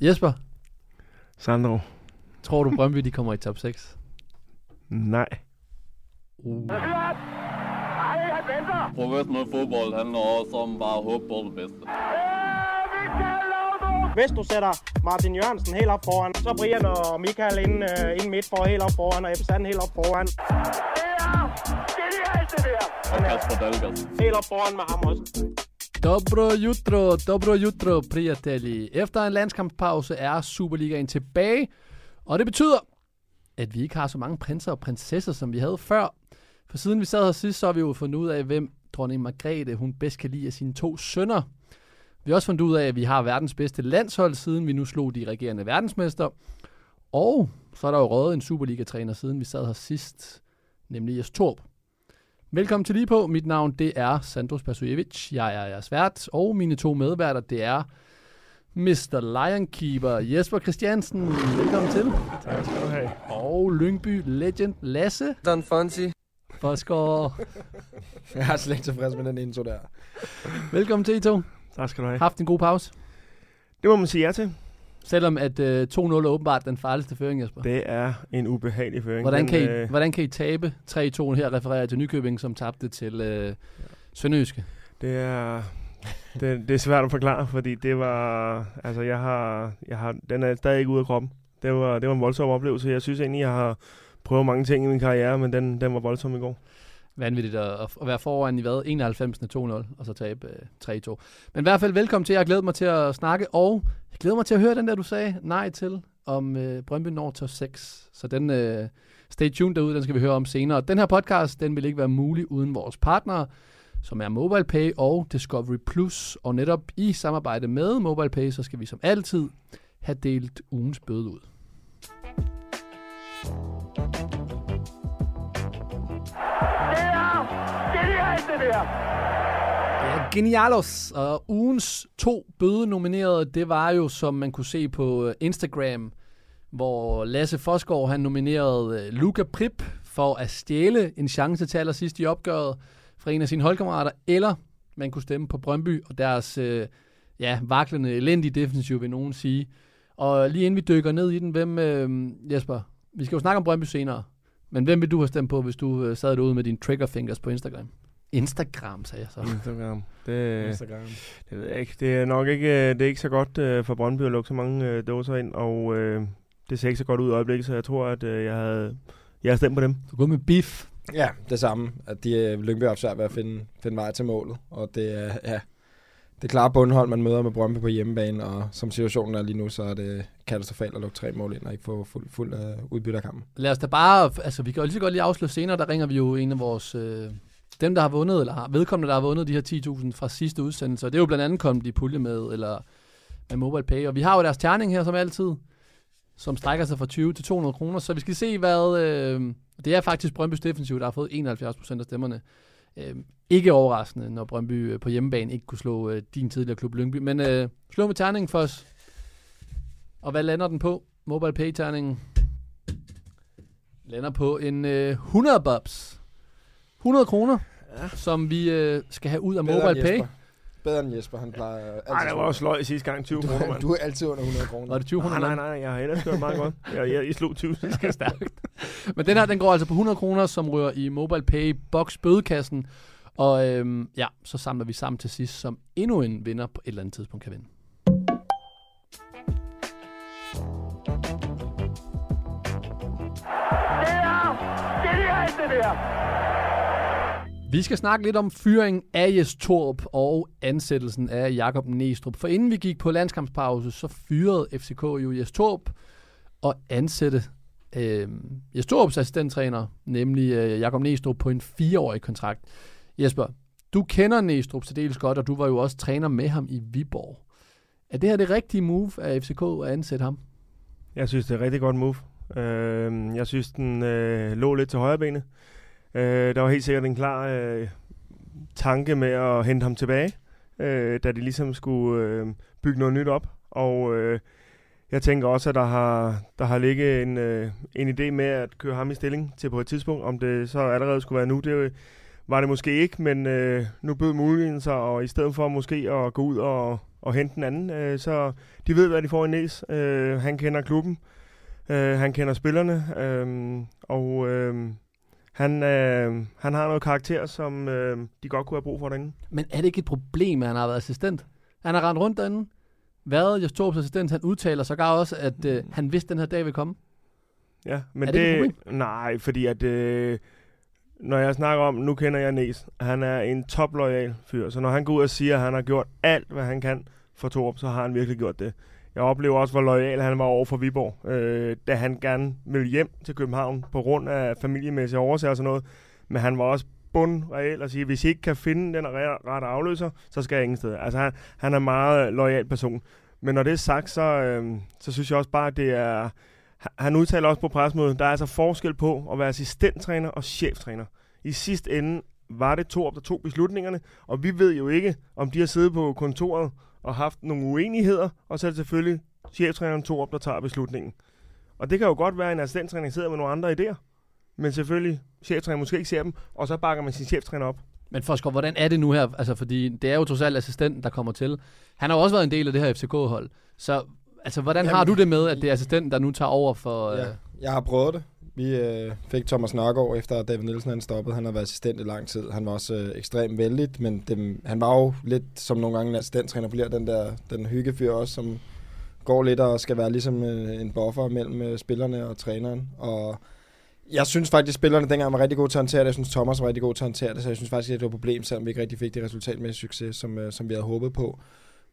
Jesper? Sandro? Tror du Brøndby de kommer i top 6? Nej. Professionel med fodbold handler også om bare at håbe på det bedste. Hvis du sætter Martin Jørgensen helt op foran, så Brian og Michael ind midt for helt op foran, og Ebsen helt op foran. Det er genialt det der! Og Kasper Dahlgaard. Helt op foran med ham også. Dobro jutro, prijatelji. Efter en landskampspause er Superligaen tilbage, og det betyder, at vi ikke har så mange prinser og prinsesser, som vi havde før. For siden vi sad her sidst, så har vi jo fundet ud af, hvem dronning Margrethe hun bedst kan lide af sine to sønner. Vi har også fundet ud af, at vi har verdens bedste landshold, siden vi nu slog de regerende verdensmester. Og så er der jo røget en Superliga-træner, siden vi sad her sidst, nemlig Jess Thorup. Velkommen til LIGE PÅ. Mit navn det er Sandro Spasojevic. Jeg er jeres vært, og mine to medværter det er Mr. Lionkeeper Jesper Christiansen. Velkommen til. Tak skal du have. Og Lyngby legend Lasse Fosgaard. Jeg er slet ikke tilfreds med den intro der. Velkommen til I to. Tak skal du have. Haft en god pause? Det må man sige ja til. Selvom at 2-0 er åbenbart den farligste føring, Jesper. Det er en ubehagelig føring. Hvordan kan I tabe 3-2 her, refererer til Nykøbing, som tabte til Sønderjyske? Det er svært at forklare, fordi det var... Altså, jeg har den er stadig ikke ude af kroppen. Det var en voldsom oplevelse. Jeg synes egentlig, jeg har prøvet mange ting i min karriere, men den var voldsom i går. Vanvittigt at være foran i hvad? 91'erne 2-0, og så tabe 3-2. Men i hvert fald velkommen til. Jeg glæder mig til at snakke, og jeg glæder mig til at høre den der, du sagde nej til, om Brøndby når top 6. Så den stay tuned derude, den skal vi høre om senere. Den her podcast, den vil ikke være mulig uden vores partnere, som er MobilePay og Discovery+. Og netop i samarbejde med MobilePay, så skal vi som altid have delt ugens bøde ud. Ja, genialos. Og ugens to bødenominerede, det var jo, som man kunne se på Instagram, hvor Lasse Fosgaard, han nominerede Luka Prip for at stjæle en chance til allersidst i opgøret fra en af sine holdkammerater, eller man kunne stemme på Brøndby og deres vaklende, elendige defensiv, vil nogen sige. Og lige inden vi dykker ned i den, hvem, Jesper, vi skal jo snakke om Brøndby senere, men hvem vil du have stemt på, hvis du sad derude med dine trigger fingers på Instagram? Instagram, sagde jeg så. Instagram. Det ved jeg ikke. Det er ikke så godt for Brøndby at lukke så mange dåser ind, og det ser ikke så godt ud i øjeblikket, så jeg tror, at jeg havde stemt på dem. Du går med beef. Ja, det samme. At Lyngby har haft svært ved at finde vej til målet, og det klare bundhold, man møder med Brøndby på hjemmebane, og som situationen er lige nu, så er det katastrofalt at lukke 3 mål ind og ikke få fuld udbytte af kampen. Lad os da bare, altså vi kan jo lige så godt lige afsløre senere, der ringer vi jo en af vores... Dem, der har vundet, eller vedkommende, der har vundet de her 10.000 fra sidste udsendelse, og det er jo blandt andet kommet i pulje med, eller med MobilePay. Og vi har jo deres terning her, som altid, som strækker sig fra 20 til 200 kroner. Så vi skal se, hvad... det er faktisk Brøndbys defensiv, der har fået 71% af stemmerne. Ikke overraskende, når Brøndby på hjemmebane ikke kunne slå din tidligere klub Lyngby. Men slå med terningen for os. Og hvad lander den på? MobilePay-terningen lander på en 100 bobs. 100 kroner, ja, som vi skal have ud af MobilePay. Bedre end Jesper, han plejer altid. Nej, det var også løg sidste gang, 20 kroner, mand. Du er altid under 100 kroner. Var det 20 kroner? Nej, jeg har ellers gjort meget godt. Jeg slog 20, det skal stærkt. Men den her, den går altså på 100 kroner, som rører i MobilePay Box bødekassen. Og så samler vi sammen til sidst, som endnu en vinder på et eller andet tidspunkt kan vinde. Det er det her. Vi skal snakke lidt om fyringen af Jess Thorup og ansættelsen af Jakob Neestrup. For inden vi gik på landskampspause, så fyrede FCK jo Jess Thorup og ansatte Jess Thorups assistenttræner, nemlig Jakob Neestrup, på en 4-årig kontrakt. Jesper, du kender Neestrup til dels godt, og du var jo også træner med ham i Viborg. Er det her det rigtige move af FCK at ansætte ham? Jeg synes, det er et rigtig godt move. Jeg synes, den lå lidt til højrebenet. Der var helt sikkert en klar tanke med at hente ham tilbage, da de ligesom skulle bygge noget nyt op. Og jeg tænker også, at der har ligget en idé med at køre ham i stilling til på et tidspunkt. Om det så allerede skulle være nu, det var det måske ikke, men nu bød muligheden sig, og i stedet for måske at gå ud og hente den anden, så de ved, hvad de får i Næs. Han kender klubben, han kender spillerne, og han har noget karakter, som de godt kunne have brug for derinde. Men er det ikke et problem, at han har været assistent? Han har rendt rundt derinde, været Jess Thorups assistent, han udtaler sågar også, at han vidste, at den her dag ville komme. Ja, men er det nej, fordi at når jeg snakker om, nu kender jeg Næs, han er en toployal fyr, så når han går ud og siger, at han har gjort alt, hvad han kan for Thorup, så har han virkelig gjort det. Jeg oplever også, hvor loyal han var over for Viborg, da han gerne ville hjem til København på grund af familiemæssige årsager og sådan noget, men han var også bundreal og sige, hvis I ikke kan finde den rette afløser, så skal jeg ingen sted. Altså han er en meget loyal person, men når det er sagt, så synes jeg også bare, at det er. Han udtaler også på pressemødet, der er altså forskel på at være assistenttræner og cheftræner. I sidste ende var det Thorup, der tog beslutningerne, og vi ved jo ikke, om de har siddet på kontoret og haft nogle uenigheder, og så er det selvfølgelig cheftræneren Thorup, der tager beslutningen. Og det kan jo godt være, at en assistenttræner sidder med nogle andre idéer, men selvfølgelig cheftræneren måske ikke ser dem, og så bakker man sin cheftræner op. Men Fosgaard, hvordan er det nu her? Altså, fordi det er jo trods alt assistenten, der kommer til. Han har jo også været en del af det her FCK-hold, så altså, hvordan har du det med, at det er assistenten, der nu tager over for... Ja, jeg har prøvet det. Vi fik Thomas Nørgaard, efter David Nielsen han stoppede. Han har været assistent i lang tid. Han var også ekstremt vældig, men han var jo lidt, som nogle gange en assistenttræner bliver, den hyggefyr også, som går lidt og skal være ligesom en buffer mellem spillerne og træneren. Og jeg synes faktisk, at spillerne dengang var rigtig gode til at håndtere det. Jeg synes, Thomas var rigtig god til at håndtere det, så jeg synes faktisk, at det var et problem, selvom vi ikke rigtig fik det resultatmæssige succes, som vi havde håbet på.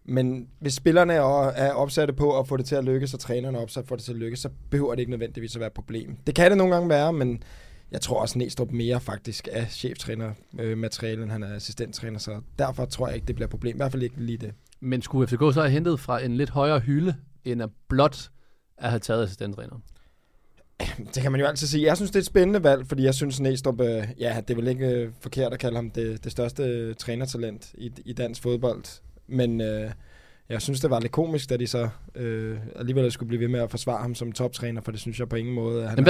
Men hvis spillerne er opsatte på at få det til at lykkes, og trænerne er opsat for det til at lykkes, så behøver det ikke nødvendigvis at være et problem. Det kan det nogle gange være, men jeg tror også, at Neestrup mere faktisk er cheftrænermateriale, end han er assistenttræner, så derfor tror jeg ikke, det bliver et problem. I hvert fald ikke lige det. Men skulle FCK så have hentet fra en lidt højere hylde, end at blot at have taget assistenttræner? Det kan man jo altid sige. Jeg synes, det er et spændende valg, fordi jeg synes, Neestrup, det er vel ikke forkert at kalde ham det største trænertalent i dansk fodbold. Men jeg synes, det var lidt komisk, da de så alligevel skulle blive ved med at forsvare ham som toptræner, for det synes jeg på ingen måde. Men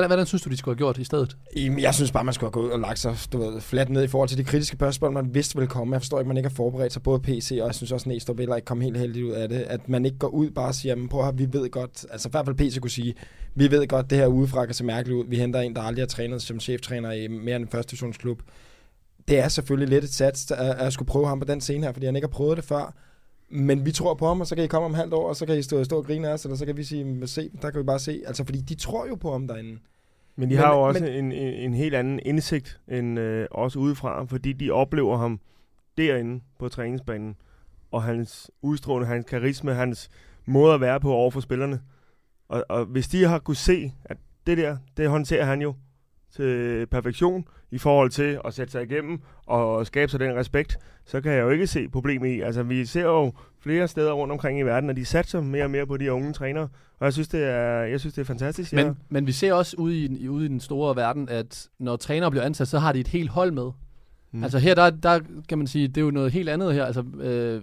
hvordan synes du, de skulle have gjort i stedet? Jeg synes bare, man skulle have gået og lagt sig fladt ned i forhold til de kritiske spørgsmål, man vidste ville komme. Jeg forstår ikke, man ikke har forberedt sig, både PC og jeg synes også, Neestrup heller ikke kom helt heldigt ud af det. At man ikke går ud bare og siger, jamen, prøv at høre, vi ved godt, altså i hvert fald PC kunne sige, vi ved godt, det her udefra kan se mærkeligt ud. Vi henter en, der aldrig har trænet som cheftræner i mere end en første divisionsklub. Det er selvfølgelig lidt et sats at skulle prøve ham på den scene her, fordi han ikke har prøvet det før. Men vi tror på ham, og så kan I komme om halvt år, og så kan I stå og grine af os, eller så kan vi sige, se, der kan vi bare se. Altså, fordi de tror jo på ham derinde. Men de har jo også en helt anden indsigt end os udefra, fordi de oplever ham derinde på træningsbanen, og hans udstråling, hans karisma, hans måde at være på over for spillerne. Og hvis de har kunne se, at det håndterer han jo til perfektion i forhold til at sætte sig igennem og skabe sig den respekt, så kan jeg jo ikke se problemet i. Altså, vi ser jo flere steder rundt omkring i verden, at de satser mere og mere på de unge trænere, og jeg synes, det er fantastisk. Ja. Men vi ser også ude i den store verden, at når trænere bliver ansat, så har de et helt hold med. Mm. Altså her, der kan man sige, det er jo noget helt andet her. Altså,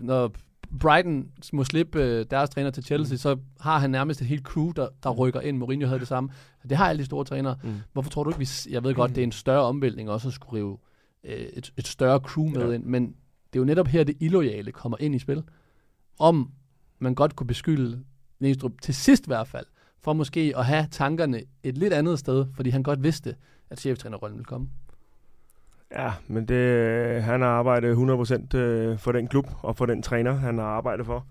når Brighton må slippe deres træner til Chelsea, så har han nærmest et helt crew, der rykker ind. Mourinho havde det samme. Det har alle de store trænere. Mm. Hvorfor tror du ikke, jeg ved godt, det er en større omvæltning også at skulle rive et større crew med ind, men det er jo netop her, det illoyale kommer ind i spil. Om man godt kunne beskylde Neestrup til sidst i hvert fald, for måske at have tankerne et lidt andet sted, fordi han godt vidste, at cheftrænerrollen ville komme. Ja, men han har arbejdet 100% for den klub og for den træner, han har arbejdet for.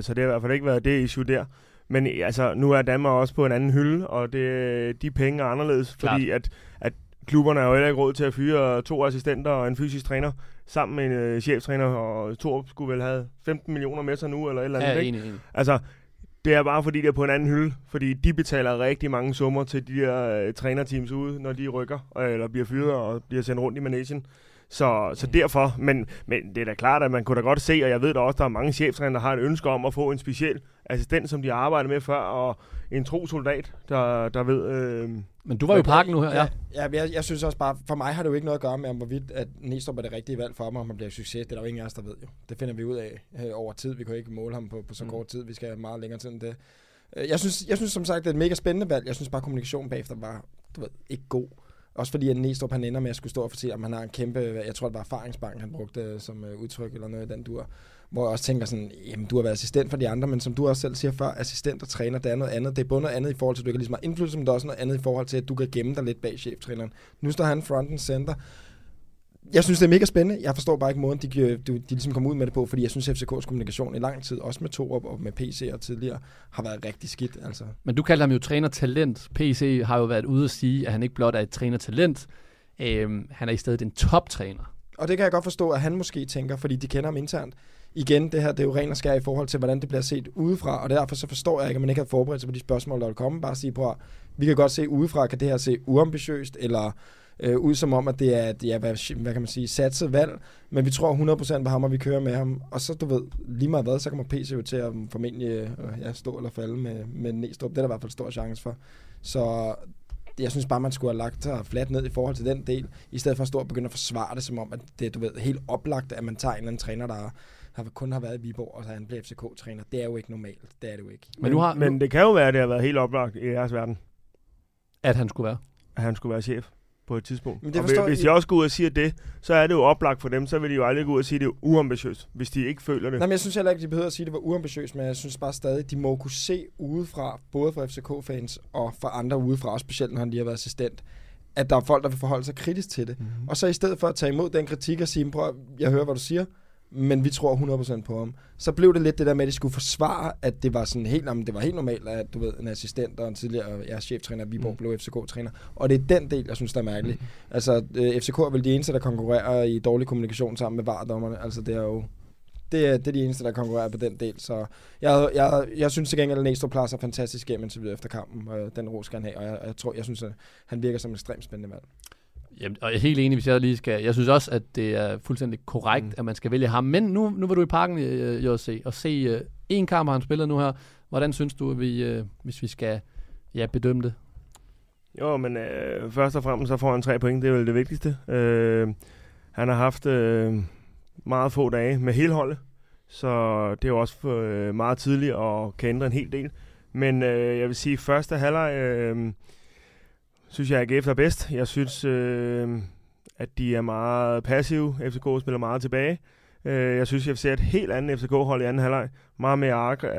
Så det har i hvert fald ikke været det issue der. Men altså, nu er Danmark også på en anden hylde, og de penge er anderledes, fordi at klubberne har jo heller ikke råd til at fyre 2 assistenter og en fysisk træner sammen med en cheftræner, og Thorup skulle vel have 15 millioner med sig nu, eller et eller andet. Ja, enig. Altså, det er bare fordi, det er på en anden hylde, fordi de betaler rigtig mange summer til de der trænerteams ude, når de rykker, eller bliver fyret og bliver sendt rundt i managen. Så derfor, men det er da klart, at man kunne da godt se, og jeg ved da også, der er mange cheftrænere, der har et ønske om at få en speciel assistent, som de arbejder med før, og en trosoldat, der ved... Men du var jo Parken nu her, ja. Jeg synes også bare, for mig har det jo ikke noget at gøre med, om hvorvidt at Neestrup er det rigtige valg for mig, om man bliver succes. Det er der jo ingen af os, der ved jo. Det finder vi ud af over tid. Vi kan jo ikke måle ham på så kort tid. Vi skal have meget længere tid end det. Jeg synes som sagt, det er et mega spændende valg. Jeg synes bare, kommunikationen bagefter var ikke god. Også fordi, at Neestrup, han ender med at skulle stå og fortælle, om han har en kæmpe, jeg tror, det var erfaringsbank, han brugte som udtryk eller noget i den dur. Hvor jeg også tænker sådan, jamen du har været assistent for de andre, men som du også selv siger før, assistent og træner, der er noget andet. Det er både noget andet i forhold til, at du kan ligesom have indflydelse, men der er også noget andet i forhold til, at du kan gemme dig lidt bag cheftræneren. Nu står han front and center. Jeg synes, det er mega spændende. Jeg forstår bare ikke måden, de ligesom kom ud med det på, fordi jeg synes, FCKs kommunikation i lang tid, også med Thorup og med PC og tidligere, har været rigtig skidt. Altså. Men du kalder ham jo trænertalent. PC har jo været ude at sige, at han ikke blot er et trænertalent. Han er i stedet en toptræner. Og det kan jeg godt forstå, at han måske tænker, fordi de kender ham internt. Igen, det her, det er jo ren og skær i forhold til, hvordan det bliver set udefra, og derfor så forstår jeg ikke, at man ikke har forberedt sig på de spørgsmål, der vil komme. Bare sige, prøv, vi kan godt se udefra, kan det her se uambitiøst, eller ud som om, at det er, ja, hvad kan man sige, satset valg, men vi tror 100% på ham, og vi kører med ham, og så, du ved, lige meget hvad, så kommer PC jo til at formentlig stå eller falde med Neestrup. Det er der i hvert fald stor chance for. Så jeg synes bare, man skulle have lagt sig fladt ned i forhold til den del, i stedet for at stå og begynde at forsvare det, som om, at det, du ved, helt oplagt, at man tager en eller anden træner, der kun har været i Viborg, og så han blev FCK-træner. Det er jo ikke normalt. Det er det jo ikke. Men det kan jo være, at det har været helt oplagt i jeres verden. At han skulle være? At han skulle være chef på et tidspunkt. Men hvis jeg også går ud og siger det, så er det jo oplagt for dem, så vil de jo aldrig gå ud og sige, at det er uambitiøst, hvis de ikke føler det. Nej, men jeg synes heller ikke, de behøver at sige, at det var uambitiøst, men jeg synes bare stadig, de må kunne se udefra, både fra FCK-fans og fra andre udefra, også specielt når han lige har været assistent, at der er folk, der vil forholde sig kritisk til det. Mm-hmm. Og så i stedet for at tage imod den kritik og sige, prøv, jeg hører, hvad du siger, men vi tror 100% på ham. Så blev det lidt det der med, at de skulle forsvare, at det var sådan helt, det var helt normalt, at du ved, en assistent og en tidligere cheftræner Viborg blev FCK-træner. Og det er den del, jeg synes, der er mærkelig. Altså, FCK er vel de eneste, der konkurrerer i dårlig kommunikation sammen med VAR-dommerne. Altså, det er jo det er de eneste, der konkurrerer på den del. Så jeg synes til gengæld, at Neestrup klarer sig fantastisk gennem interviewet efter kampen. Den ro skal han have, og jeg synes, at han virker som en ekstremt spændende valg. Jamen, og jeg er helt enig, hvis jeg lige skal. Jeg synes også, at det er fuldstændig korrekt, at man skal vælge ham. Men nu var du i Parken, Jose, og se en kamp, han spiller nu her. Hvordan synes du, at vi, hvis vi skal bedømme det? Jo, men først og fremmest så får han 3 point. Det er vel det vigtigste. Han har haft meget få dage med hele holdet, så det er jo også meget tidligt og kan ændre en hel del. Men jeg vil sige, første halvleg... synes jeg, AGF er bedst. Jeg synes, at de er meget passive. FCK spiller meget tilbage. Jeg synes, jeg ser et helt andet FCK-hold i anden halvleg. Meget mere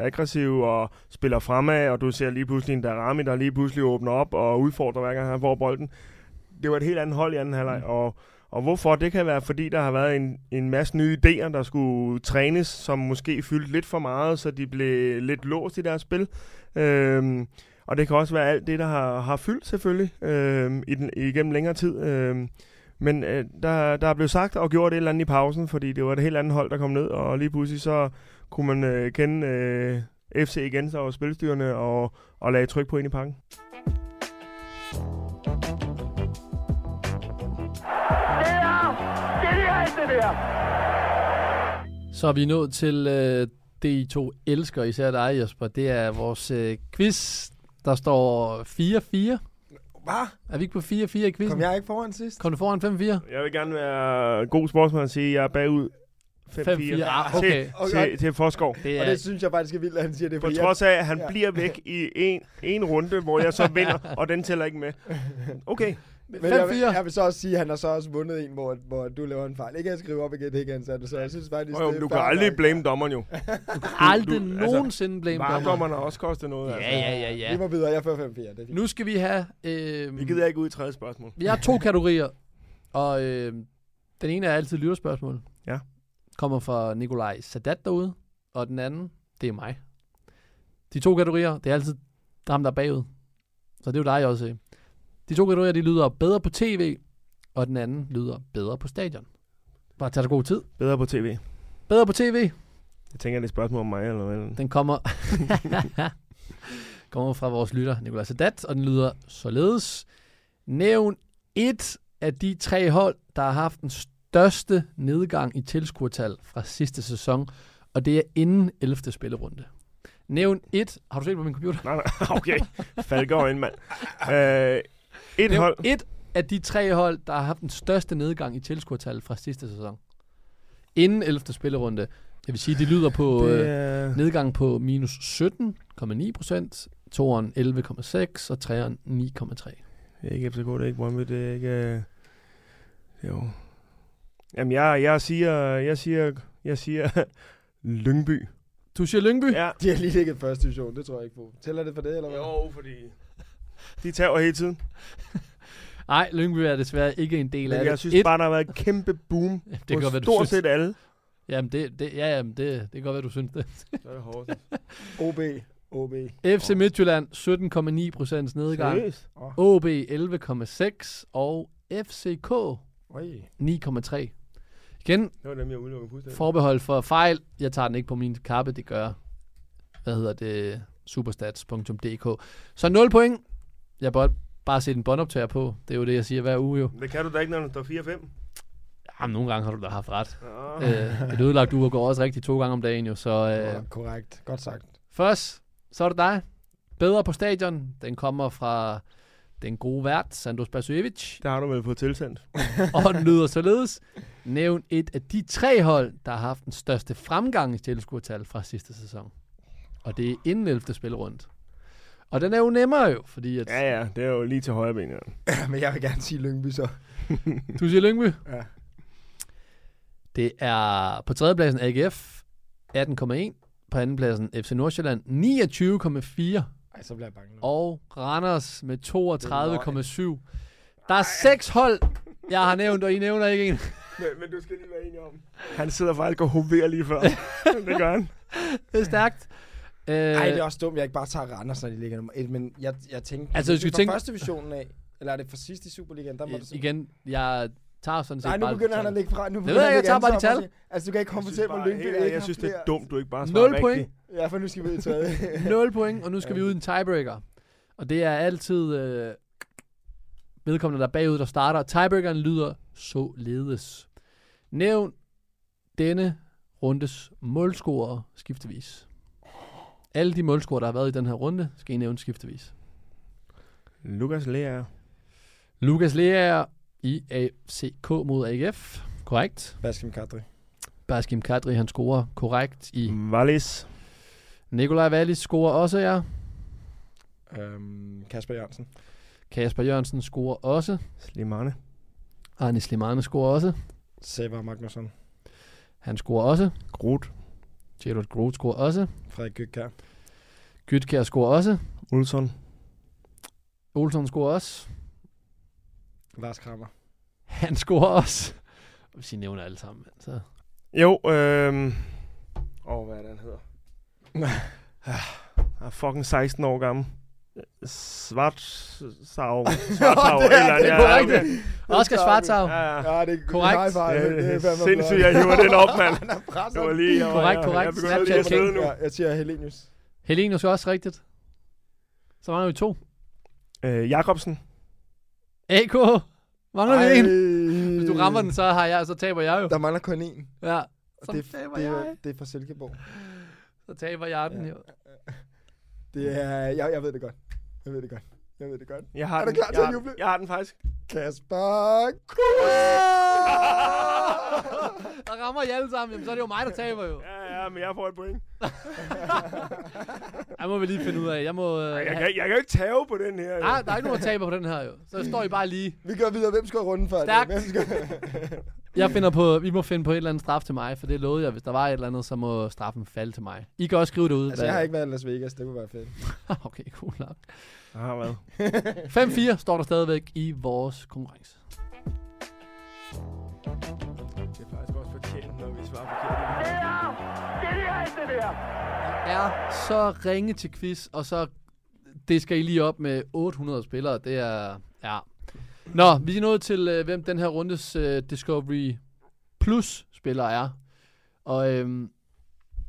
aggressiv og spiller fremad, og du ser lige pludselig en Darami, der lige pludselig åbner op og udfordrer, hver gang han får bolden. Det var et helt andet hold i anden halvleg, og hvorfor? Det kan være, fordi der har været en masse nye idéer, der skulle trænes, som måske fyldte lidt for meget, så de blev lidt låst i deres spil. Og det kan også være alt det, der har fyldt selvfølgelig igennem længere tid. Men der er blevet sagt og gjort et eller andet i pausen, fordi det var et helt andet hold, der kom ned. Og lige pludselig så kunne man kende FC igen, så spilstyrene og lagde tryk på ind i Parken. Det er genialt, det der! Så er vi nået til det, I to elsker, især dig, Jesper. Det er vores quiz. Der står 4-4. Hvad? Er vi ikke på 4-4 i quizzen? Kom jeg ikke foran sidst? Kom du foran 5-4? Jeg vil gerne være god sportsmand og sige, at jeg er bagud 5-4. Ah, okay. Til Fosgaard. Det er... Og det synes jeg faktisk er vildt, at han siger det. På trods af, at han bliver væk i en runde, hvor jeg så vinder, og den tæller ikke med. Okay. Men jeg vil så også sige, at han har så også vundet en, hvor du laver en fejl. Ikke at skrive op igen, ikke ansat. Så jeg synes faktisk, det er... Du kan aldrig blame dommeren jo. Du kan aldrig nogensinde blame dommeren. Dommerne har også kostet noget. Ja, altså. Ja. Vi må videre, jeg får 5-4. Nu skal vi have... Vi gider ikke ud i tredje spørgsmål. Vi har 2 kategorier, og den ene er altid lytterspørgsmål. Ja. Kommer fra Nicolaj Sadat derude, og den anden, det er mig. De 2 kategorier, det er altid ham, der er bagud. Så det er jo dig også. De 2 kategorier, de lyder bedre på tv, og den anden lyder bedre på stadion. Bare tag dig god tid. Bedre på tv. Bedre på tv. Jeg tænker, det er et spørgsmål om mig eller hvad. Den kommer fra vores lytter, Nicolas Sadat, og den lyder således. Nævn 1 af de 3 hold, der har haft den største nedgang i tilskuertal fra sidste sæson, og det er inden 11. spillerunde. Nævn 1. Har du set på min computer? Nej, okay. Falker ind, mand. Et af de 3 hold, der har haft den største nedgang i tilskuertal fra sidste sæson. Inden 11. spillerunde. Jeg vil sige, de lyder på nedgang på minus 17,9%, 2'eren 11,6% og 3'eren 9,3%. Det er ikke FCK, det er ikke Brøndby, det er ikke... Jo. Jamen, jeg siger Lyngby. Du siger Lyngby? Ja. De har lige ligget første division, det tror jeg ikke på. Tæller det for det, eller hvad? Jo, fordi de tager hele tiden. Nej, Lyngby er desværre ikke en del af det. Jeg synes bare, der har været et kæmpe boom på stort set alle. Jamen, det kan godt være, du synes det. Så er det hårdt. OB. FC Midtjylland, 17,9% nedgang. Seriøst? OB, 11,6%. Og FCK, 9,3%. Igen, forbehold for fejl. Jeg tager den ikke på min kappe, det gør, superstats.dk. Så 0 point. Jeg bare sætte en båndoptager på. Det er jo det, jeg siger hver uge jo. Det kan du da ikke, når du står 4-5. Jamen, nogle gange har du da haft ret. Oh. Et ødelagt uge går også rigtig 2 gange om dagen jo, så... Korrekt. Godt sagt. Først, så er det dig. Bedre på stadion. Den kommer fra den gode vært, Sandro Spasojevic. Det har du vel fået tilsendt. Og den lyder således. Nævn et af de 3 hold, der har haft den største fremgang i tilskuertal fra sidste sæson. Og det er inden 11. spilrunde. Og den er jo nemmere jo, fordi at... Ja, det er jo lige til højre ben, ja. Men jeg vil gerne sige Lyngby så. Du siger Lyngby? Ja. Det er på 3. pladsen AGF, 18,1. På 2. pladsen FC Nordsjælland, 29,4. Ej, så bliver jeg bange nu. Og Randers med 32,7. Der er 6 hold, jeg har nævnt, og I nævner ikke en. Men du skal lige være enig om. Han sidder faktisk og hoverer lige før. Det gør han. Det er stærkt. Nej, det er også dumt, jeg ikke bare tager Randers, når de ligger nummer 1, men jeg tænkte... Altså, det er fra første divisionen af, eller er det fra sidst i Superligaen? Der må du igen, jeg tager sådan set bare... Nej, nu begynder han at lægge fra... Nu begynder jeg tager bare de tal. Altså, du kan ikke kompensere på Lyngby. Jeg synes, det er dumt, du ikke bare svarer rigtigt. 0 point. Ja, for nu skal vi ud i tredje. 0 point, og nu skal vi ud i en tiebreaker. Og det er altid vedkommende, der bagud, der starter. Tiebreakeren lyder således. Nævn denne rundes målscorer skiftevis. Alle de målscorer, der har været i den her runde, skal I nævne skiftevis. Lukas Leaer i FCK mod AGF. Korrekt. Baskim Kadri, han scorer korrekt i... Vallys. Nicolaj Vallys scorer også, ja. Kasper Jørgensen scorer også. Arne Slimane scorer også. Sævar Magnusson. Han scorer også. Groth scorer også. Frederik Gytkjær scorer også. Olsson scorer også. Lars Krammer. Han scorer også. Hvis I nævner alle sammen. Så. Jo, hvad er det, han hedder? Jeg er fucking 16 år gammel. Schwartau det er korrekt. Oscar Schwartau. Ja, det er korrekt. Sindssygt, jeg hiver den op, mand. Det var lige... Korrekt. Jeg begynder lige at sløde nu. Jeg siger Helenius. Helenius er også rigtigt. Så mangler vi 2. Jakobsen. AK. Mangler vi 1. Hvis du rammer den, så taber jeg jo. Der mangler kun 1. Ja. Så taber jeg. Det er fra Silkeborg. Så taber jeg den jo. Det er... Jeg ved det godt. Jeg har er den, klar til at juble? Jeg har den faktisk. Kasper Kuhl! Der rammer I alle sammen. Jamen, så er det jo mig, der taber jo. Ja, men jeg får et point. Jeg må vel lige finde ud af. Jeg kan jo ikke tage på den her. Jo. Nej, der er ikke nogen, der taber på den her jo. Så står I bare lige. Vi går videre. Hvem skal runden for? Stærkt. Vi må finde på et eller andet straf til mig, for det lovede jeg. Hvis der var et eller andet, så må straffen falde til mig. I kan også skrive det ud. Altså, jeg har ikke været i Las Vegas. Det kunne være fedt. Okay, cool nok. Jeg har været. 5-4 står der stadigvæk i vores konkurrence. Det er faktisk også fortjent, når vi svarer forkert. Det er er så ringe til quiz, og så det skal I lige op med 800 spillere. Det er... Ja. Nå, vi er nået til, hvem den her rundes Discovery Plus spiller er. Og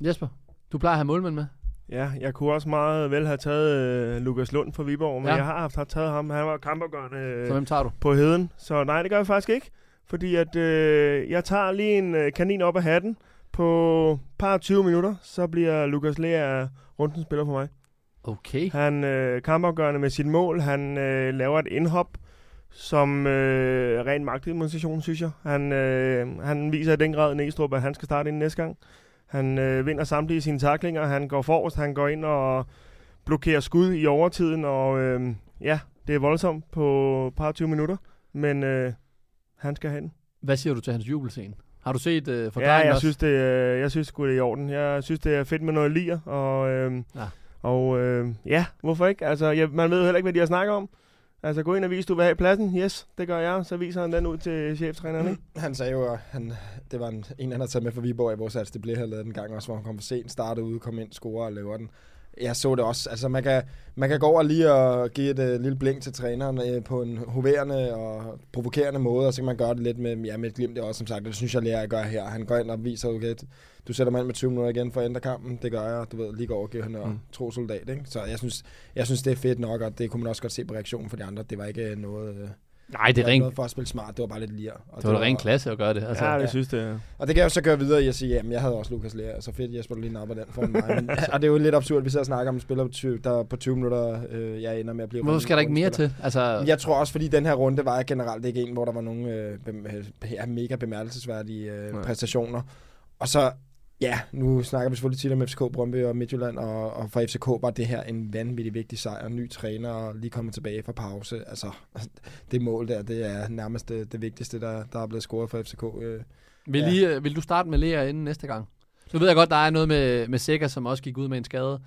Jesper, du plejer at have målmænd med. Ja, jeg kunne også meget vel have taget Lukas Lund fra Viborg, men jeg har taget ham. Han var kampafgørende på heden. Så nej, det gør jeg faktisk ikke, fordi at, jeg tager lige en kanin op af hatten. På et par 20 minutter, så bliver Lukas Leaer rundens spiller for mig. Okay. Han er kampafgørende med sit mål. Han laver et indhop som ren magtdemonstration, synes jeg. Han viser i den grad Neestrup, at han skal starte inden næste gang. Han vinder samtidig sine taklinger. Han går forrest. Han går ind og blokerer skud i overtiden. Og Det er voldsomt på par 20 minutter, men han skal have den. Hvad siger du til hans jubelscene? Har du set forklaringen også? Ja, jeg synes sgu, det er i orden. Jeg synes, det er fedt med noget Leaer, og, hvorfor ikke? Altså, man ved jo heller ikke, hvad de har snakket om. Altså, gå ind og vise, du vil have pladsen. Yes, det gør jeg. Så viser han den ud til cheftræneren, ikke? Han sagde jo, at det var en han havde taget med fra Viborg i vores altså, det blev her lavet en gang også, hvor han kom for sent, startede ude, kom ind, scorer og laver den. Jeg så det også. Altså, man kan gå over lige og give et lille blink til træneren på en hoverende og provokerende måde, og så kan man gøre det lidt med, med et glimt, det også, som sagt. Det synes jeg, Leaer gør her. Han går ind og viser, okay, du sætter mig ind med 20 minutter igen for at ændre kampen. Det gør jeg, du ved, lige går over og giver hende tro soldat, ikke? Så jeg synes, det er fedt nok, og det kunne man også godt se på reaktionen for de andre. Det var ikke noget... Nej, det er rent... for at spille smart, det var bare lidt Leaer. Det var rent klasse at gøre det. Altså. Ja, det synes det. Ja. Og det kan jeg så gøre videre i at sige, jamen jeg havde også Lukas Leaer, så fedt Jesper, du lige napper den for mig. Men, og det er jo lidt absurd, at vi sidder og snakker om en spiller der på 20 minutter, jeg ender med at blive... Hvorfor skal der ikke mere til? Altså... Jeg tror også, fordi den her runde var generelt ikke en, hvor der var nogle mega bemærkelsesværdige præstationer. Og så... Ja, nu snakker vi selvfølgelig tit om FCK, Brøndby og Midtjylland, og for FCK var det her en vanvittig vigtig sejr. Ny træner og lige kommet tilbage fra pause. Altså, det mål der, det er nærmest det vigtigste, der er blevet scoret for FCK. Vil du starte med Leaer inden næste gang? Nu ved jeg godt, der er noget med Sækker, som også gik ud med en skade.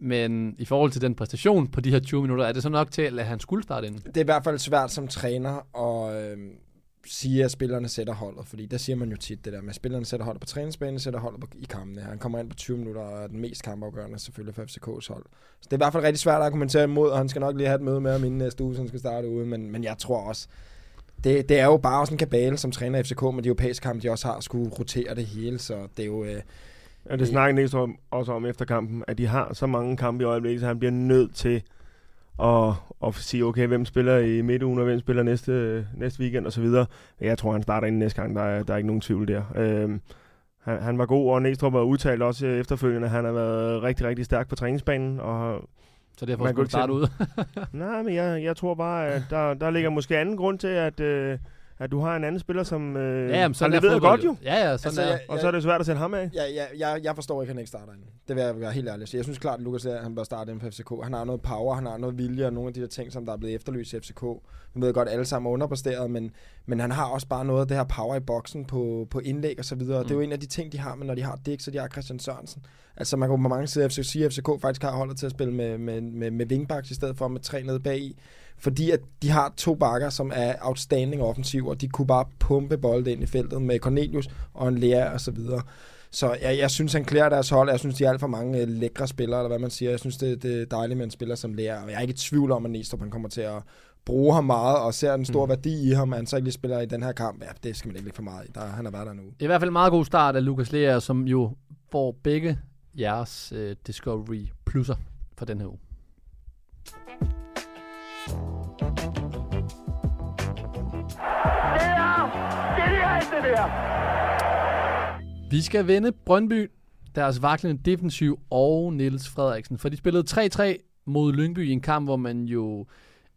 Men i forhold til den præstation på de her 20 minutter, er det så nok til, at han skulle starte inden? Det er i hvert fald svært som træner at... siger, at spillerne sætter holdet, fordi der siger man jo tit det der med, at spillerne sætter holdet på træningsbanen, sætter holdet i kampene. Han kommer ind på 20 minutter, og er den mest kampafgørende selvfølgelig for FCK's hold. Så det er i hvert fald rigtig svært at argumentere imod, og han skal nok lige have et møde med ham inden næste uge, så han skal starte ude, men jeg tror også, det er jo bare også en kabale, som træner FCK med de europæiske kampe, de også har, skulle rotere det hele, så det er jo... det snakker Neestrup også om efter kampen, at de har så mange kampe i øjeblikket, så han bliver nødt til og sige, okay, hvem spiller i midtugen, og hvem spiller næste weekend, og så videre. Jeg tror, han starter inden næste gang, der er ikke nogen tvivl der. Han var god, og Neestrup har udtalt også efterfølgende, han har været rigtig, rigtig stærk på træningsbanen. Og så derfor skulle han starte ud? Nej, men jeg tror bare, at der ligger måske anden grund til, at du har en anden spiller, som han leverer godt jo. Ja, sådan altså, og så er det svært at sætte ham af. Jeg forstår ikke, at han ikke starter inden. Det vil jeg være helt ærlig. Så jeg synes klart, at Lukas Leaer, han bør starte inden for FCK. Han har noget power, han har noget vilje, og nogle af de der ting, som der er blevet efterlyst i FCK. Man ved godt, alle sammen er underpresteret, men han har også bare noget af det her power i boksen på indlæg og så videre. Det er jo en af de ting, de har, men når de har Dick, så de har Christian Sørensen. Altså man kan på mange sider sige, at FCK faktisk har holdet til at spille med wingbacks i stedet for med tre nede bagi. Fordi at de har to bakker, som er outstanding offensiv, og de kunne bare pumpe bolden ind i feltet med Cornelius og en Leaer og så videre. Så jeg synes, han klæder deres hold. Jeg synes, de er alt for mange lækre spillere, eller hvad man siger. Jeg synes, det er dejligt med en spiller som Leaer. Og jeg er ikke i tvivl om, at Neestrup han kommer til at bruge ham meget, og ser den store værdi i ham, at han så ikke lige spiller i den her kamp. Ja, det skal man ikke lægge for meget i. Han har været der nu. I hvert fald en meget god start af Lukas Leaer, som jo får begge jeres Discovery Plus'er for den her uge. Vi skal vende Brøndby, deres vaklende defensiv og Niels Frederiksen, for de spillede 3-3 mod Lyngby i en kamp, hvor man jo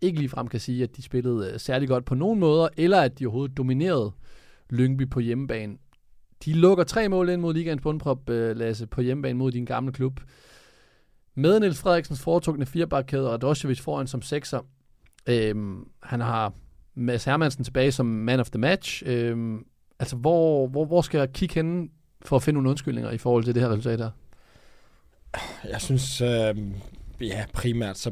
ikke ligefrem kan sige, at de spillede særlig godt på nogen måder, eller at de overhovedet dominerede Lyngby på hjemmebane. De lukker 3 mål ind mod ligaens bundprop, Lasse, på hjemmebane mod din gamle klub. Med Niels Frederiksens foretrukne 4-bakkæde og Dosjevic foran som 6'er. Han har Mads Hermansen tilbage som man of the match. Altså, hvor skal jeg kigge henne for at finde nogle undskyldninger i forhold til det her resultat her? Jeg synes, primært, så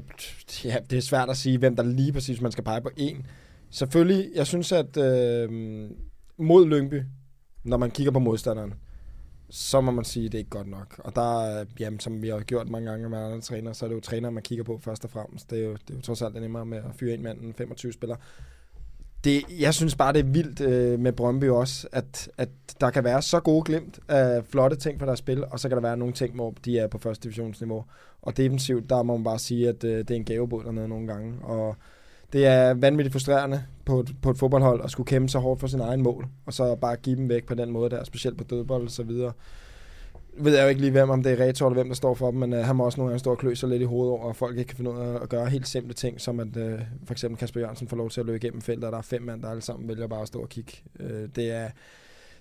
det er svært at sige, hvem der lige præcis, man skal pege på en. Selvfølgelig, jeg synes, at mod Lyngby, når man kigger på modstanderen, så må man sige, at det er ikke godt nok. Og der, som vi har gjort mange gange med andre trænere, så er det jo trænere, man kigger på først og fremmest. Det er jo trods alt nemmere med at fyre en mand end 25 spillere. Jeg synes bare, det er vildt med Brøndby også, at der kan være så gode glimt af flotte ting for deres spil, og så kan der være nogle ting, hvor de er på første divisionsniveau. Og defensivt, der må man bare sige, at det er en gavebod dernede nogle gange. Og det er vanvittigt frustrerende på et fodboldhold at skulle kæmpe så hårdt for sin egen mål, og så bare give dem væk på den måde der, specielt på dødbold og så videre. Ved jeg jo ikke lige, hvem, om det er Retor eller hvem, der står for dem, men han må også nogle gange stå og klø sig lidt i hovedet over, og folk ikke kan finde ud af at gøre helt simple ting, som at for eksempel Kasper Jørgensen får lov til at løbe igennem feltet, og der er 5 mand, der alle sammen vælger bare at stå og kigge. Det er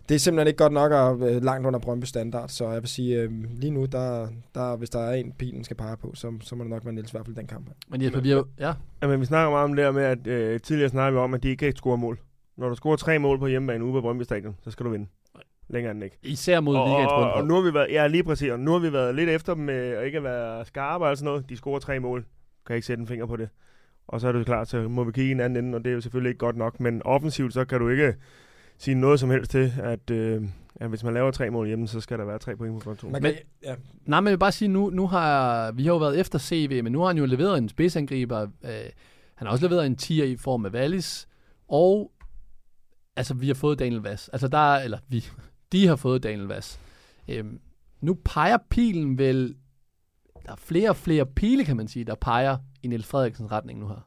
Det er simpelthen ikke godt nok og langt under Brøndby standard, så jeg vil sige, lige nu, der, hvis der er en pilen skal pege på, så må det nok være Niels i hvert fald den kamp. Men Jesper, vi, ja. Jamen, vi snakker meget om det her med, at tidligere snakker vi om, at de ikke kan score mål. Når du scorer 3 mål på hjemmebane ude på Brøndby Stadion, så skal du vinde. Længere end ikke. Især mod Ligaens bundhold. Og nu har vi været, ja, lige præcis, og nu har vi været lidt efter dem og ikke at være skarpe og sådan noget. De scorer 3 mål. Kan ikke sætte en finger på det. Og så er det klart, så må vi kigge en anden ende, og det er jo selvfølgelig ikke godt nok, men offensivt så kan du ikke sige noget som helst til, at hvis man laver 3 mål hjemme, så skal der være 3 point på kontoen. Men, ja. Nej, men jeg vil bare sige, nu har vi har jo været efter CV, men nu har han jo leveret en spidsangriber. Han har også leveret en tier i form af Vallys, og altså vi har fået Daniel Vas. Altså de har fået Daniel Vas. Nu peger pilen vel, der er flere og flere pile, kan man sige, der peger i Niels Frederiksens retning nu her.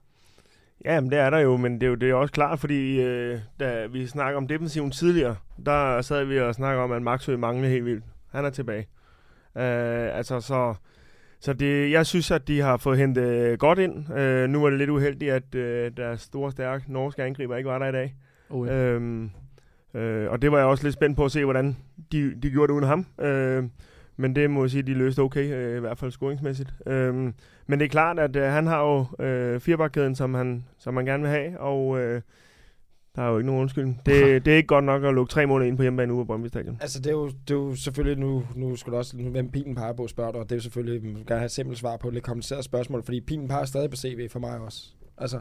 Ja, men det er der jo, men det er også klart, fordi da vi snakker om defensiven tidligere, der sad vi og snakkede om, at Maxsø mangler helt vildt. Han er tilbage. Jeg synes, at de har fået hentet godt ind. Nu var det lidt uheldigt, at deres store, stærke norske angriber ikke var der i dag. Oh, ja. Og det var jeg også lidt spændt på at se, hvordan de gjorde det uden ham. Men det må jeg sige, at de løste okay, i hvert fald scoringsmæssigt. Men det er klart, at han har jo firebakkæden, som han gerne vil have, og der er jo ikke nogen undskyldning. Det er ikke godt nok at lukke 3 mål ind på hjemmebane ude på Brøndby Stadion. Altså det er jo selvfølgelig, nu skal du også, hvem pilen peger på, spørger dig, og det er jo selvfølgelig, man kan have et simpelt svar på et lidt kompliceret spørgsmål, fordi pilen peger stadig på CV for mig også. Altså,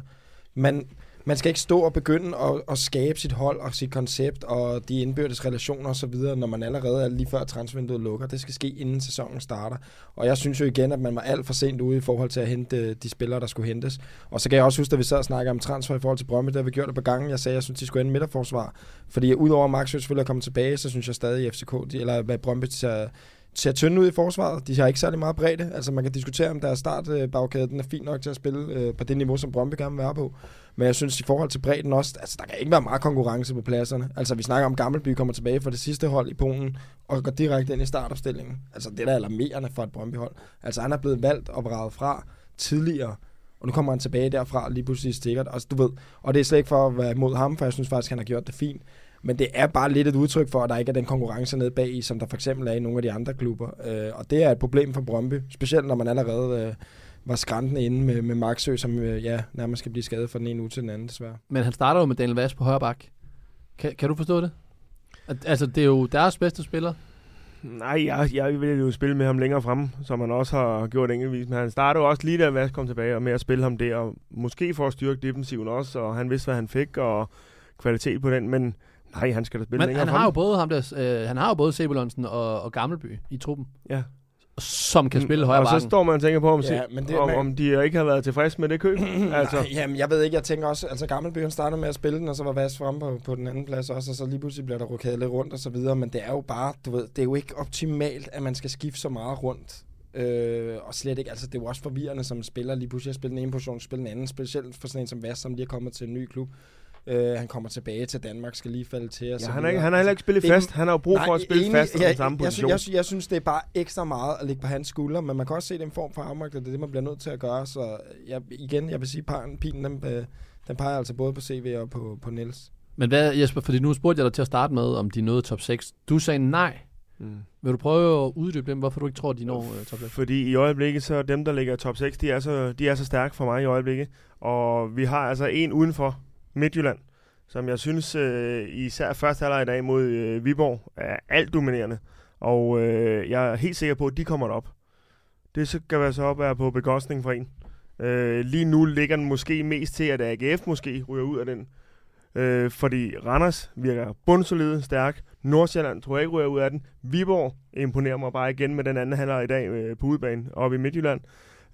man skal ikke stå og begynde at skabe sit hold og sit koncept og de indbyrdes relationer osv., når man allerede er lige før transfervinduet lukker. Det skal ske, inden sæsonen starter. Og jeg synes jo igen, at man var alt for sent ude i forhold til at hente de spillere, der skulle hentes. Og så kan jeg også huske, at vi sad og snakkede om transfer i forhold til Brøndby, der vi gjorde det på gangen. Jeg sagde, at jeg synes, de skulle ende midterforsvar. Fordi udover Maxsø selvfølgelig er kommet tilbage, så synes jeg stadig, at Brøndby ser tynde ud i forsvaret. De har ikke særlig meget bredde. Altså man kan diskutere, om deres startbagkæde den er fint nok til at spille på det niveau, som Brøndby gerne vil være på. Men jeg synes, i forhold til bredden også, altså der kan ikke være meget konkurrence på pladserne. Altså vi snakker om, Gammelby kommer tilbage fra det sidste hold i Polen og går direkte ind i startopstillingen. Altså det er da alarmerende for et Brøndby-hold. Altså han er blevet valgt og vraget fra tidligere, og nu kommer han tilbage derfra lige pludselig stikker. Altså, du ved, og det er slet ikke for at være imod ham, for jeg synes faktisk, han har gjort det fint. Men det er bare lidt et udtryk for, at der ikke er den konkurrence nede bagi, som der for eksempel er i nogle af de andre klubber. Og det er et problem for Brøndby, specielt når man allerede var skrantende inde med Maxsø, som nærmest skal blive skadet fra den ene uge til den anden, desværre. Men han starter jo med Daniel Vas på højre bak. Kan du forstå det? Altså, det er jo deres bedste spiller. Nej, jeg vil jo spille med ham længere fremme, som han også har gjort enkeltvis. Men han startede jo også lige da Vas kom tilbage, og med at spille ham der, og måske for at styrke defensiven også, og han vidste, hvad han fik, og kvalitet på den, men nej, han skal da spille længere frem. Men han har jo både Sebulonsen og Gammelby i truppen, ja, som kan spille højre bakken. Og så står man og tænker på, om de ikke har været tilfredse med det køb. Altså. Nej, jamen, jeg ved ikke, jeg tænker også, altså Gammelby han startede med at spille den, og så var Vas fremme på den anden plads også, og så lige pludselig bliver der rokeret lidt rundt og så videre, men det er jo bare, du ved, det er jo ikke optimalt, at man skal skifte så meget rundt. Og slet ikke, altså det er jo også forvirrende som spiller, lige pludselig at spille den ene position, spille den anden, specielt for sådan en som Vas, som lige er kommet til en ny klub. Han kommer tilbage til Danmark, skal lige falde til. Og ja, han har heller ikke spillet fast. Han har jo brug for at spille fast på den samme position. Jeg synes, det er bare ekstra meget at ligge på hans skulder, men man kan også se den form for afmagt, og det er det, man bliver nødt til at gøre. Så jeg vil sige, pilen den peger altså både på CV og på Niels. Men hvad, Jesper, fordi nu spurgte jeg dig til at starte med, om de nåede top 6. Du sagde nej. Mm. Vil du prøve at uddybe dem, hvorfor du ikke tror, de når top 6? Fordi i øjeblikket, så dem, der ligger top 6, de er så stærke for mig i øjeblikket. Og vi har altså en udenfor, Midtjylland, som jeg synes især første halvleg i dag mod Viborg er alt dominerende, og jeg er helt sikker på, at de kommer derop. Det skal være så op er på bekostning for en. Lige nu ligger den måske mest til, at AGF måske ryger ud af den, fordi Randers virker bundsolide, stærk. Nordsjælland tror jeg ikke ryger ud af den. Viborg imponerer mig bare igen med den anden halvleg i dag på udebane oppe i Midtjylland.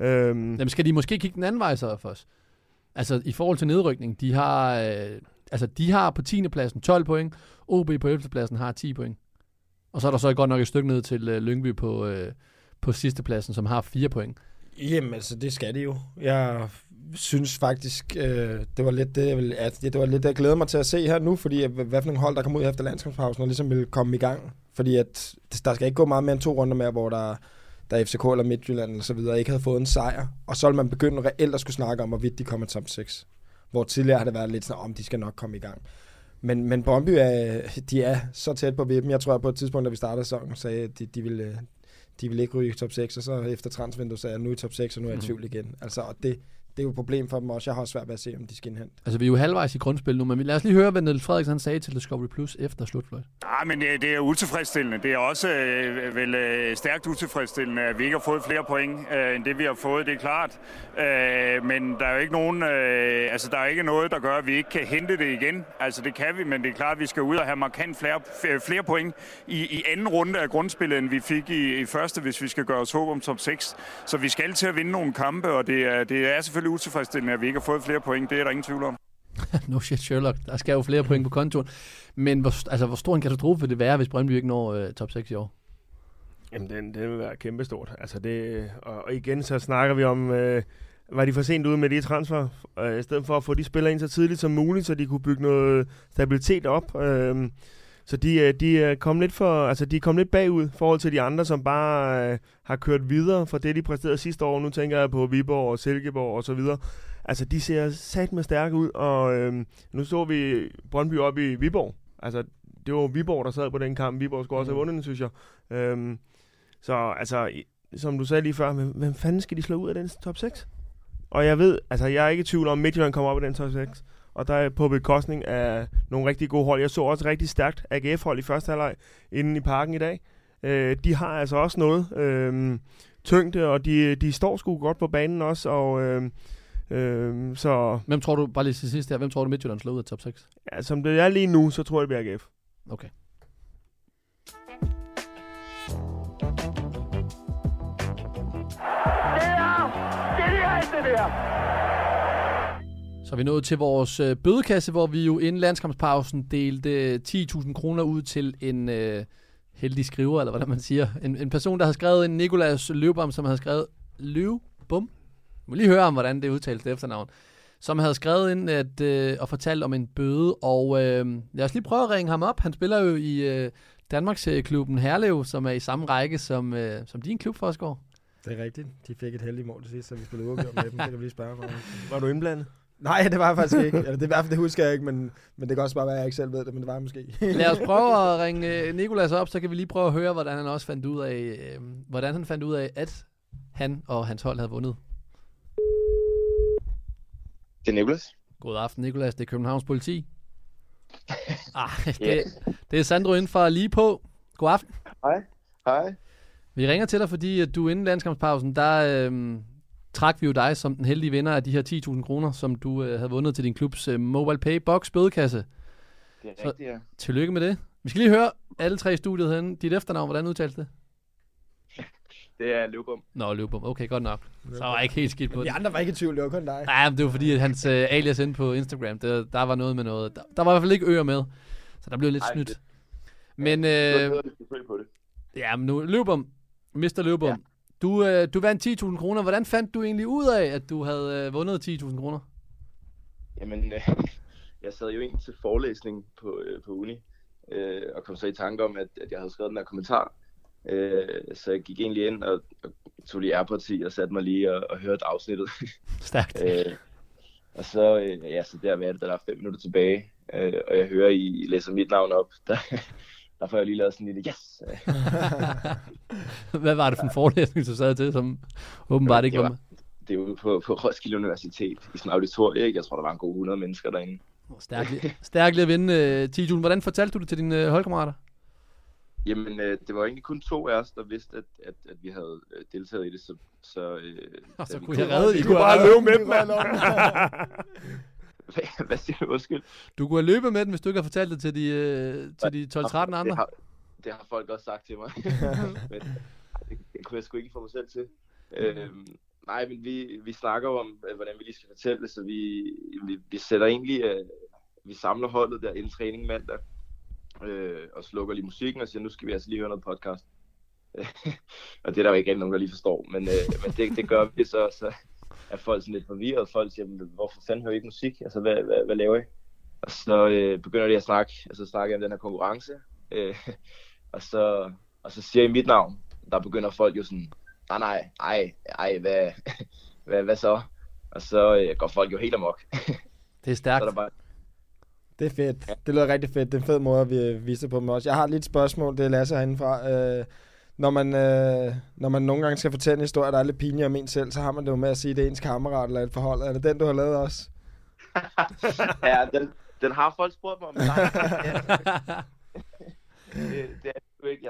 Jamen skal de måske kigge den anden vej så for os? Altså i forhold til nedrykning, de har på 10. pladsen 12 point, OB på 11. pladsen har 10 point. Og så er der så godt nok et stykke ned til Lyngby på sidste pladsen, som har 4 point. Jamen altså, det skal det jo. Jeg synes faktisk, det var lidt det, jeg glæder mig til at se her nu, fordi hvad for nogle hold, der kommer ud efter landskampspausen, og ligesom vil komme i gang. Fordi at der skal ikke gå meget mere end 2 runder mere, hvor der FCK eller Midtjylland eller så videre ikke havde fået en sejr, og så ville man begynde reelt at skulle snakke om, hvorvidt de kommer top 6. Hvor tidligere har det været lidt sådan, om de skal nok komme i gang. Men Brøndby er, de er så tæt på vippen. Jeg tror, at på et tidspunkt, da vi startede sæsonen, sagde at de ville ikke ryge i top 6, og så efter transvinduet sagde jeg, nu i top 6, og nu er jeg i tvivl igen. Altså, og det er jo et problem for dem også. Jeg har også svært ved at se, om de skal indhente. Altså, vi er jo halvvejs i grundspil nu, men lad os lige høre, hvad Niels Frederiksen sagde til Discovery+ efter slutfløjt. Nej, men det er utilfredsstillende. Det er også vel stærkt utilfredsstillende, at vi ikke har fået flere point, end det vi har fået, det er klart. Men der er jo ikke nogen, der er ikke noget, der gør, at vi ikke kan hente det igen. Altså, det kan vi, men det er klart, at vi skal ud og have markant flere point i anden runde af grundspillet, end vi fik i første, hvis vi skal gøre os håb om top 6. Så vi skal til at vinde nogle kampe, og det er selvfølgelig utilfredsstillende, at vi ikke har fået flere point. Det er der ingen tvivl om. No shit, Sherlock. Der skal jo flere point på kontoen. Men hvor stor en katastrofe vil det være, hvis Brøndby ikke når top 6 i år? Jamen, den vil være kæmpestort. Altså det, og igen, så snakker vi om, var de for sent ude med de transfer? I stedet for at få de spillere ind så tidligt som muligt, så de kunne bygge noget stabilitet op. Så de kom lidt bagud i forhold til de andre, som bare har kørt videre fra det, de præsterede sidste år. Nu tænker jeg på Viborg og Silkeborg og så videre. Altså, de ser satme stærke ud, og nu så vi Brøndby op i Viborg. Altså, det var Viborg, der sad på den kamp. Viborg skulle også have vundet den, synes jeg. Så altså, som du sagde lige før, hvem fanden skal de slå ud af den top 6? Og jeg ved, altså jeg er ikke i tvivl om, Midtjylland kommer op i den top 6. Og der er på bekostning af nogle rigtig gode hold. Jeg så også rigtig stærkt AGF-hold i første halvleg inde i Parken i dag. De har altså også noget tyngde, og de står sgu godt på banen også. Og, så hvem tror du, bare lige til sidst her, hvem tror du Midtjylland slår ud af top 6? Ja, som det er lige nu, så tror jeg, det bliver AGF. Okay. Det er det her. Så vi er nået til vores bødekasse, hvor vi jo inden landskampspausen delte 10.000 kroner ud til en heldig skriver, eller hvordan man siger. En person, der har skrevet, en Nicolas Løbom, som havde skrevet Løbom. Vi må lige høre om, hvordan det udtales det efternavn. Som havde skrevet ind og fortalt om en bøde, og lad os lige prøve at ringe ham op. Han spiller jo i Danmarksserieklubben Herlev, som er i samme række som din klub, Fosgaard. Det er rigtigt. De fik et heldigt mål til sidst, så vi spillede uafgjort med dem. Det kan vi lige spørge mig. Var du indblandet? Nej, det var jeg faktisk ikke. Eller det er i hvert fald, det husker jeg ikke, men det kan også bare være, at jeg ikke selv ved det, men det var måske. Lad os prøve at ringe Nicolas op, så kan vi lige prøve at høre, hvordan han også fandt ud af, at han og hans hold havde vundet. Det er Nicolas. God aften, Nicolas. Det er Københavns Politi. Det er Sandro inden for LIGE PÅ. God aften. Hej. Vi ringer til dig, fordi at du inden landskampspausen, der træk vi jo dig som den heldige vinder af de her 10.000 kroner, som du havde vundet til din klubs MobilePay Box bødekasse. Det er rigtigt, ja. Tillykke med det. Vi skal lige høre alle tre i studiet herinde. Dit efternavn, hvordan udtales det? Det er Løbom. Nå, Løbom. Okay, godt nok. Løbom. Så var jeg ikke helt skidt på det. De andre var ikke i tvivl, det var kun dig. Nej, men det var fordi, at hans alias inde på Instagram, der var noget med noget. Der var i hvert fald ikke øer med, så der blev lidt snydt. Det. Men nu Løbom. Mr. Løbom. Ja. Du vandt 10.000 kroner. Hvordan fandt du egentlig ud af, at du havde vundet 10.000 kroner? Jamen, jeg sad jo ind til forelæsning på uni, og kom så i tanke om, at jeg havde skrevet den der kommentar. Så jeg gik egentlig ind og tog lige AirPods i og satte mig lige og hørte afsnittet. Stærkt. Og så, så der var det, der er 5 minutter tilbage, og jeg hører, I læser mit navn op. Der får jeg lige lavet sådan lidt, yes! Hvad var det for en forelæsning, du sad til, som åbenbart ikke var med? Det var på Roskilde Universitet, i sådan en auditorium. Jeg tror, der var en god 100 mennesker derinde. Stærkt at vinde 10.000. Hvordan fortalte du det til dine holdkammerater? Jamen, det var egentlig kun 2 af os, der vidste, at vi havde deltaget i det. Så kunne jeg redde det. Du kunne bare løbe med dem, mand. Hvad siger du? Undskyld. Du kunne have løbet med den, hvis du ikke har fortalt det til de 12-13 andre. Det har folk også sagt til mig. Men det kunne jeg sgu ikke få mig selv til. Nej, men vi snakker om, hvordan vi lige skal fortælle det, så vi sætter egentlig, vi samler holdet der inden træning mandag, og slukker lige musikken og siger, nu skal vi altså lige høre noget podcast. Og det er der jo ikke rigtig nogen, der lige forstår, men det gør vi så. At folk sådan lidt forvirret, folk siger, hvorfor fanden hører I ikke musik? Altså, hvad laver I? Og så begynder de at snakke, og så snakker jeg om den her konkurrence, og så siger I mit navn. Der begynder folk jo sådan, nej, hvad så? Og så går folk jo helt amok. Det er stærkt. Så er der bare Det er fedt. Ja. Det lyder rigtig fedt. Det er en fed måde, vi viser på dem også. Jeg har lige et spørgsmål, det er Lasse herindefra. Når man nogle gange skal fortælle en historie, der er lidt pinlig om en selv, så har man det jo med at sige, at det er ens kammerat eller et forhold. Er det den, du har lavet også? Ja, den har folk spurgt mig om. Nej, det er jo ikke.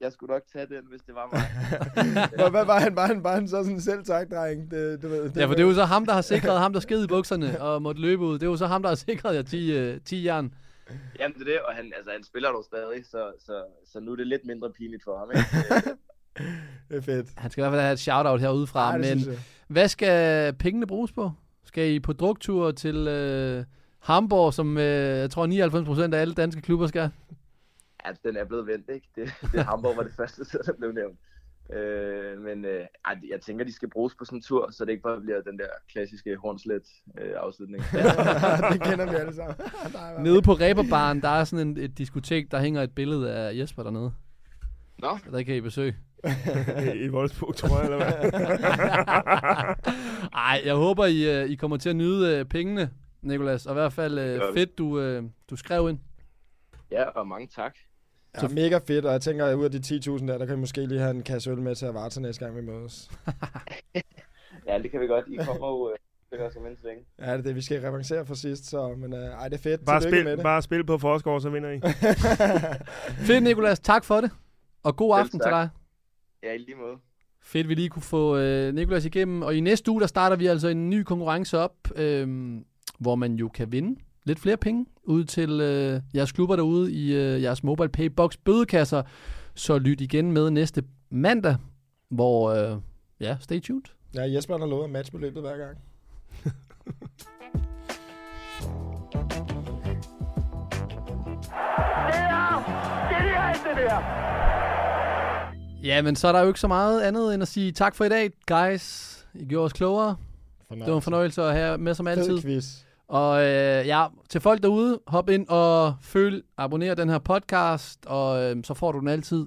Jeg skulle nok tage den, hvis det var mig. Hvad var han? Var han så sådan en selvtagdreng? Ja, for det er jo så ham, der har sikret ham, der skede i bukserne og måtte løbe ud. Det er jo så ham, der har sikret jer 10 jern. Jamen det er det, og han spiller dog stadig, så nu er det lidt mindre pinligt for ham, ikke? Det er fedt. Han skal i hvert fald have et shout-out herudefra, ja, men hvad skal pengene bruges på? Skal I på druktur til Hamburg, som jeg tror 99% af alle danske klubber skal? Ja, den er blevet vendt, ikke? Det Hamburg var det første sted, der blev nævnt. Jeg tænker, de skal bruges på sådan en tur, så det ikke bare bliver den der klassiske Hornslet-afslutning. Det kender vi alle sammen. Nede på Reeperbahn, der er sådan et diskotek, der hænger et billede af Jesper dernede. Nå? Der kan I besøge. I Wolfsburg, tror jeg, eller hvad? Ej, jeg håber, I kommer til at nyde pengene, Nicolas. Og i hvert fald fedt, du skrev ind. Ja, og mange tak. Ja, så mega fedt, og jeg tænker, at ud af de 10.000 der kan I måske lige have en kasse øl med til at vare til næste gang, vi mødes. Ja, det kan vi godt. I kommer jo som en svinge. Ja, det er det. Vi skal revancere for sidst, så, men ej, det er fedt. Bare spil på Forsgaard, så vinder I. Fedt, Nicolas. Tak for det, og god aften til dig. Ja, i lige måde. Fedt, vi lige kunne få Nicolas igennem, og i næste uge, der starter vi altså en ny konkurrence op, hvor man jo kan vinde lidt flere penge ud til jeres klubber derude i jeres MobilePay Box bødekasser. Så lyt igen med næste mandag, hvor, stay tuned. Ja, Jesper har lovet at matche beløbet hver gang. Det er det her. Ja, men så er der jo ikke så meget andet end at sige tak for i dag, guys. I gjorde os klogere. Det var en fornøjelse at have med som altid. Quiz. Og til folk derude, hop ind og abonner den her podcast, og så får du den altid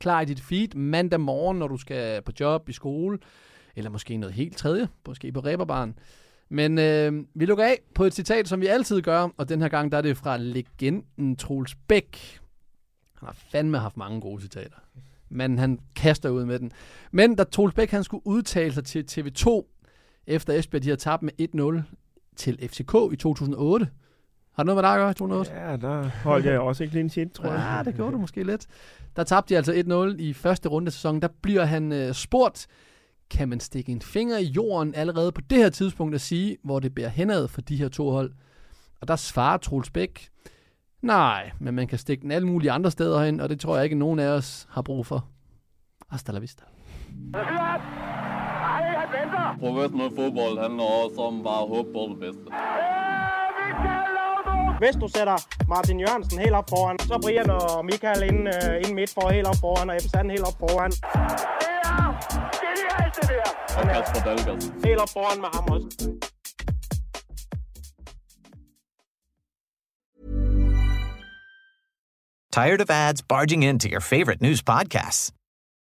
klar i dit feed mandag morgen, når du skal på job, i skole, eller måske noget helt tredje, måske på Reeperbahn. Men vi lukker af på et citat, som vi altid gør, og den her gang, der er det fra legenden Troels Bech. Han har fandme haft mange gode citater, men han kaster ud med den. Men da Troels Bech, han skulle udtale sig til TV2, efter Esbjerg, de havde tabt med 1-0, til FCK i 2008. Har det noget med dig at gøre i 2008? Ja, der holdt jeg også ikke clean sheet, tror jeg. Ja, det gjorde du måske lidt. Der tabte de altså 1-0 i første runde af sæsonen. Der bliver han spurgt, kan man stikke en finger i jorden allerede på det her tidspunkt og sige, hvor det bærer henad for de her to hold? Og der svarer Troels Bech, nej, men man kan stikke den alle mulige andre steder hen, og det tror jeg ikke, nogen af os har brug for. Hasta la vista. Professionel fodbold handler også om bare at håbe på det bedste. Hvis du sætter Martin Jørgensen helt op foran, så Brian og Michael ind midt for helt op foran, og Ebbe Sand helt op foran. Det er alt det der. Og Kasper Dahlgaard. Helt op foran med ham også. Tired of ads barging into your favorite news podcasts?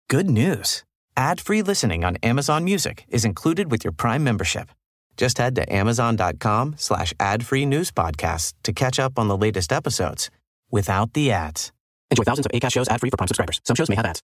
Good news. Ad-free listening on Amazon Music is included with your Prime membership. Just head to amazon.com/ad-free news podcasts to catch up on the latest episodes without the ads. Enjoy thousands of Acast shows ad-free for Prime subscribers. Some shows may have ads.